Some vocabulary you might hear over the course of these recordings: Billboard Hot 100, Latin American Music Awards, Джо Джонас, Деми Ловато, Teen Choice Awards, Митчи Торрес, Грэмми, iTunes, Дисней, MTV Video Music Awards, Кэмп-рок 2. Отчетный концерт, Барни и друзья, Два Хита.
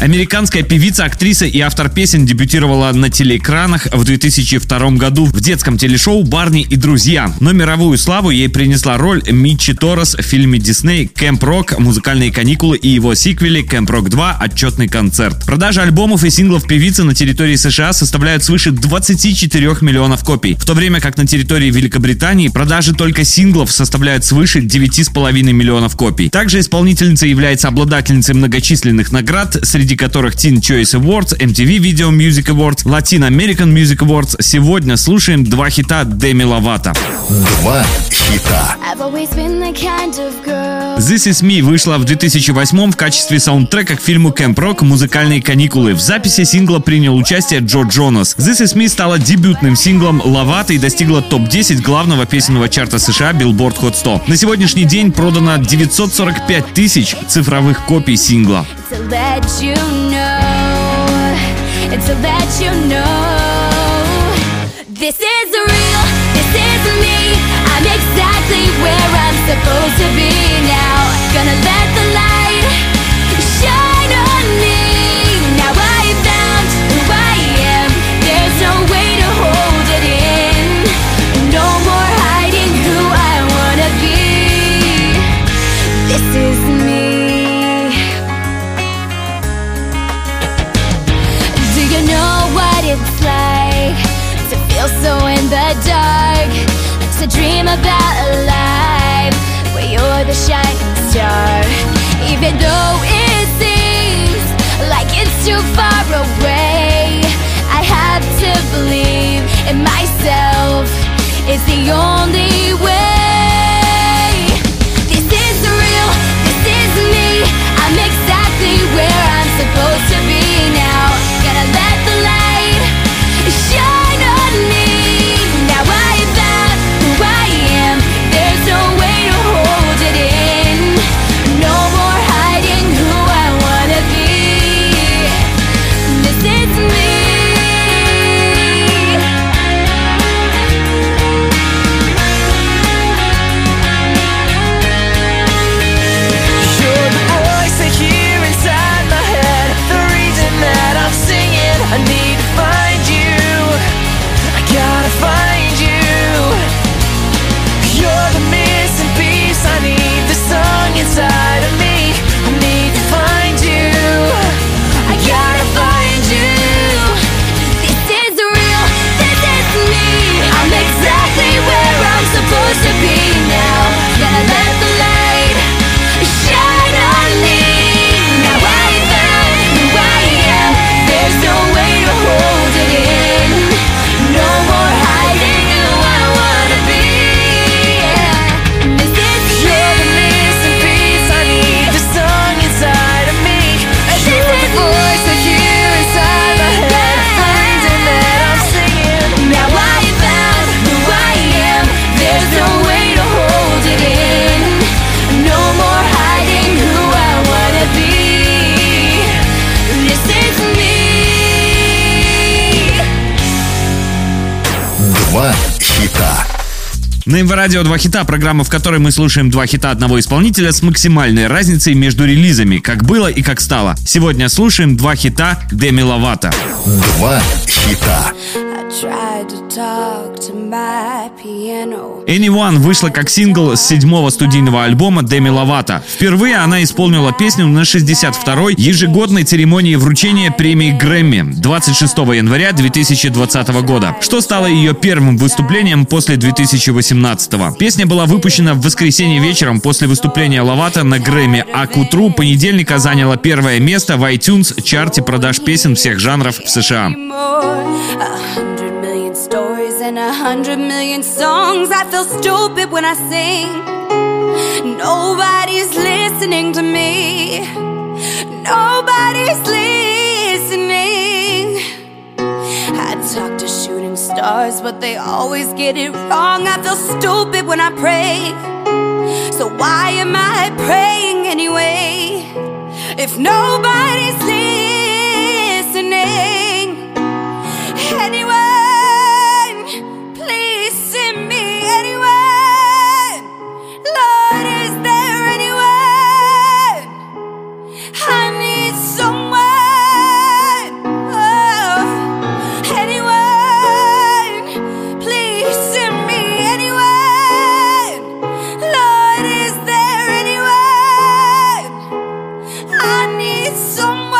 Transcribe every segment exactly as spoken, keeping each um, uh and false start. Американская певица, актриса и автор песен дебютировала на телеэкранах в две тысячи втором году в детском телешоу «Барни и друзья». Но мировую славу ей принесла роль Митчи Торрес в фильме Дисней «Кэмп-рок», «Музыкальные каникулы» и его сиквеле «Кэмп-рок два. Отчетный концерт». Продажи альбомов и синглов певицы на территории США составляют свыше двадцати четырёх миллионов копий, в то время как на территории Великобритании продажи только синглов составляют свыше девяти с половиной миллионов копий. Также исполнительница является обладательницей многочисленных наград, среди среди которых Teen Choice Awards, эм ти ви Video Music Awards, Latin American Music Awards. Сегодня слушаем два хита Деми Ловато. Два хита. «This Is Me» вышла в две тысячи восьмом в качестве саундтрека к фильму «Кэмп-рок. Музыкальные каникулы». В записи сингла принял участие Джо Джонас. «This Is Me» стала дебютным синглом Ловато и достигла топ-десять главного песенного чарта США Billboard Hot сто. На сегодняшний день продано девятьсот сорок пять тысяч цифровых копий сингла. To let you know, and to let you know, this is real, this is me, I'm exactly where I'm supposed to be now, gonna let the light shine on me, now I found who I am, there's no way to hold it in, no more hiding who I wanna be, this is me. It's like to feel so in the dark, to dream about a life where you're the shining star. Even though it seems like it's too far away, I have to believe in myself. It's the only way. This is real, this is me. I'm exactly where I'm supposed to be now. Gotta let the light shine on me, now I found who I am, there's no way to hold it in, no more hiding who I wanna be, this is me. You're the voice I hear inside my head, the reason that I'm singing, I need to find. Gotta find you. You're the missing piece I need, the song inside of me. I need to find you. I gotta find you. This is real, this is me. I'm exactly where I'm supposed to be now. Gotta let the light shine on me. Now I found who I am. There's no way to hold it in. No more hiding who I wanna be. This is me. You're the missing piece I need, the song inside of me. You're the voice I hear inside my head, the reason that I'm singing. Now I found who I am. There's no way to hold it in. No more hiding who I wanna be. This is me. Два хита. На эм вэ Радио «Два хита» — программа, в которой мы слушаем два хита одного исполнителя с максимальной разницей между релизами, как было и как стало. Сегодня слушаем два хита Деми Ловато. Два хита. «Anyone» вышла как сингл с седьмого студийного альбома Деми Ловато. Впервые она исполнила песню на шестьдесят второй ежегодной церемонии вручения премии Грэмми двадцать шестого января две тысячи двадцатого года, что стало ее первым выступлением после две тысячи восемнадцатого. Песня была выпущена в воскресенье вечером после выступления Ловато на Грэмми, а к утру понедельника заняла первое место в iTunes чарте продаж песен всех жанров в США. Stories and a hundred million songs. I feel stupid when I sing. Nobody's listening to me. Nobody's listening. I talk to shooting stars, but they always get it wrong. I feel stupid when I pray. So why am am I praying anyway? If nobody's listening, anyone, please send me anyone. Lord, is there anyone? I need someone. Oh, anyone, please send me anyone. Lord, is there anyone? I need someone.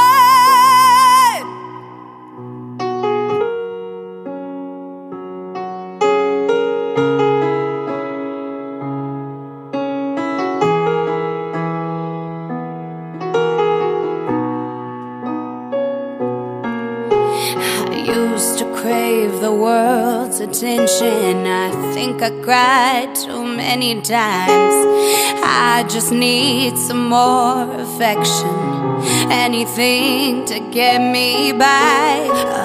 Attention, I think I cried too many times. I just need some more affection, anything to get me by.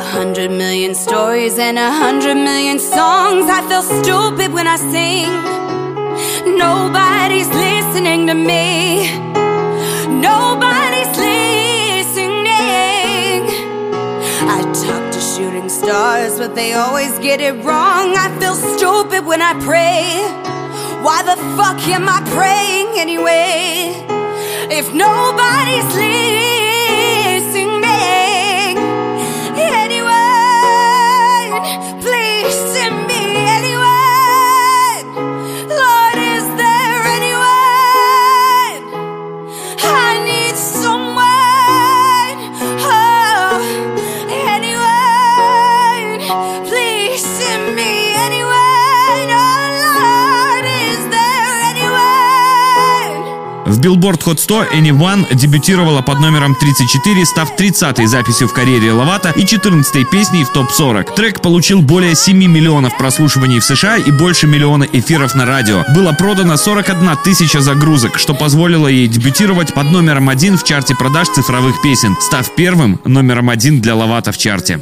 A hundred million stories and a hundred million songs. I feel stupid when I sing. Nobody's listening to me. Nobody's listening. I talk shooting stars, but they always get it wrong. I feel stupid when I pray. Why the fuck am I praying anyway? If nobody's listening, anyone, please send me anyone. Lord, is there anyone? I need someone. В Billboard Hot сто «Anyone» дебютировала под номером тридцать четыре, став тридцатой записью в карьере Ловато и четырнадцатой песней в топ сорок. Трек получил более семи миллионов прослушиваний в США и больше миллиона эфиров на радио. Было продано сорок одна тысяча загрузок, что позволило ей дебютировать под номером один в чарте продаж цифровых песен, став первым номером один для Ловато в чарте.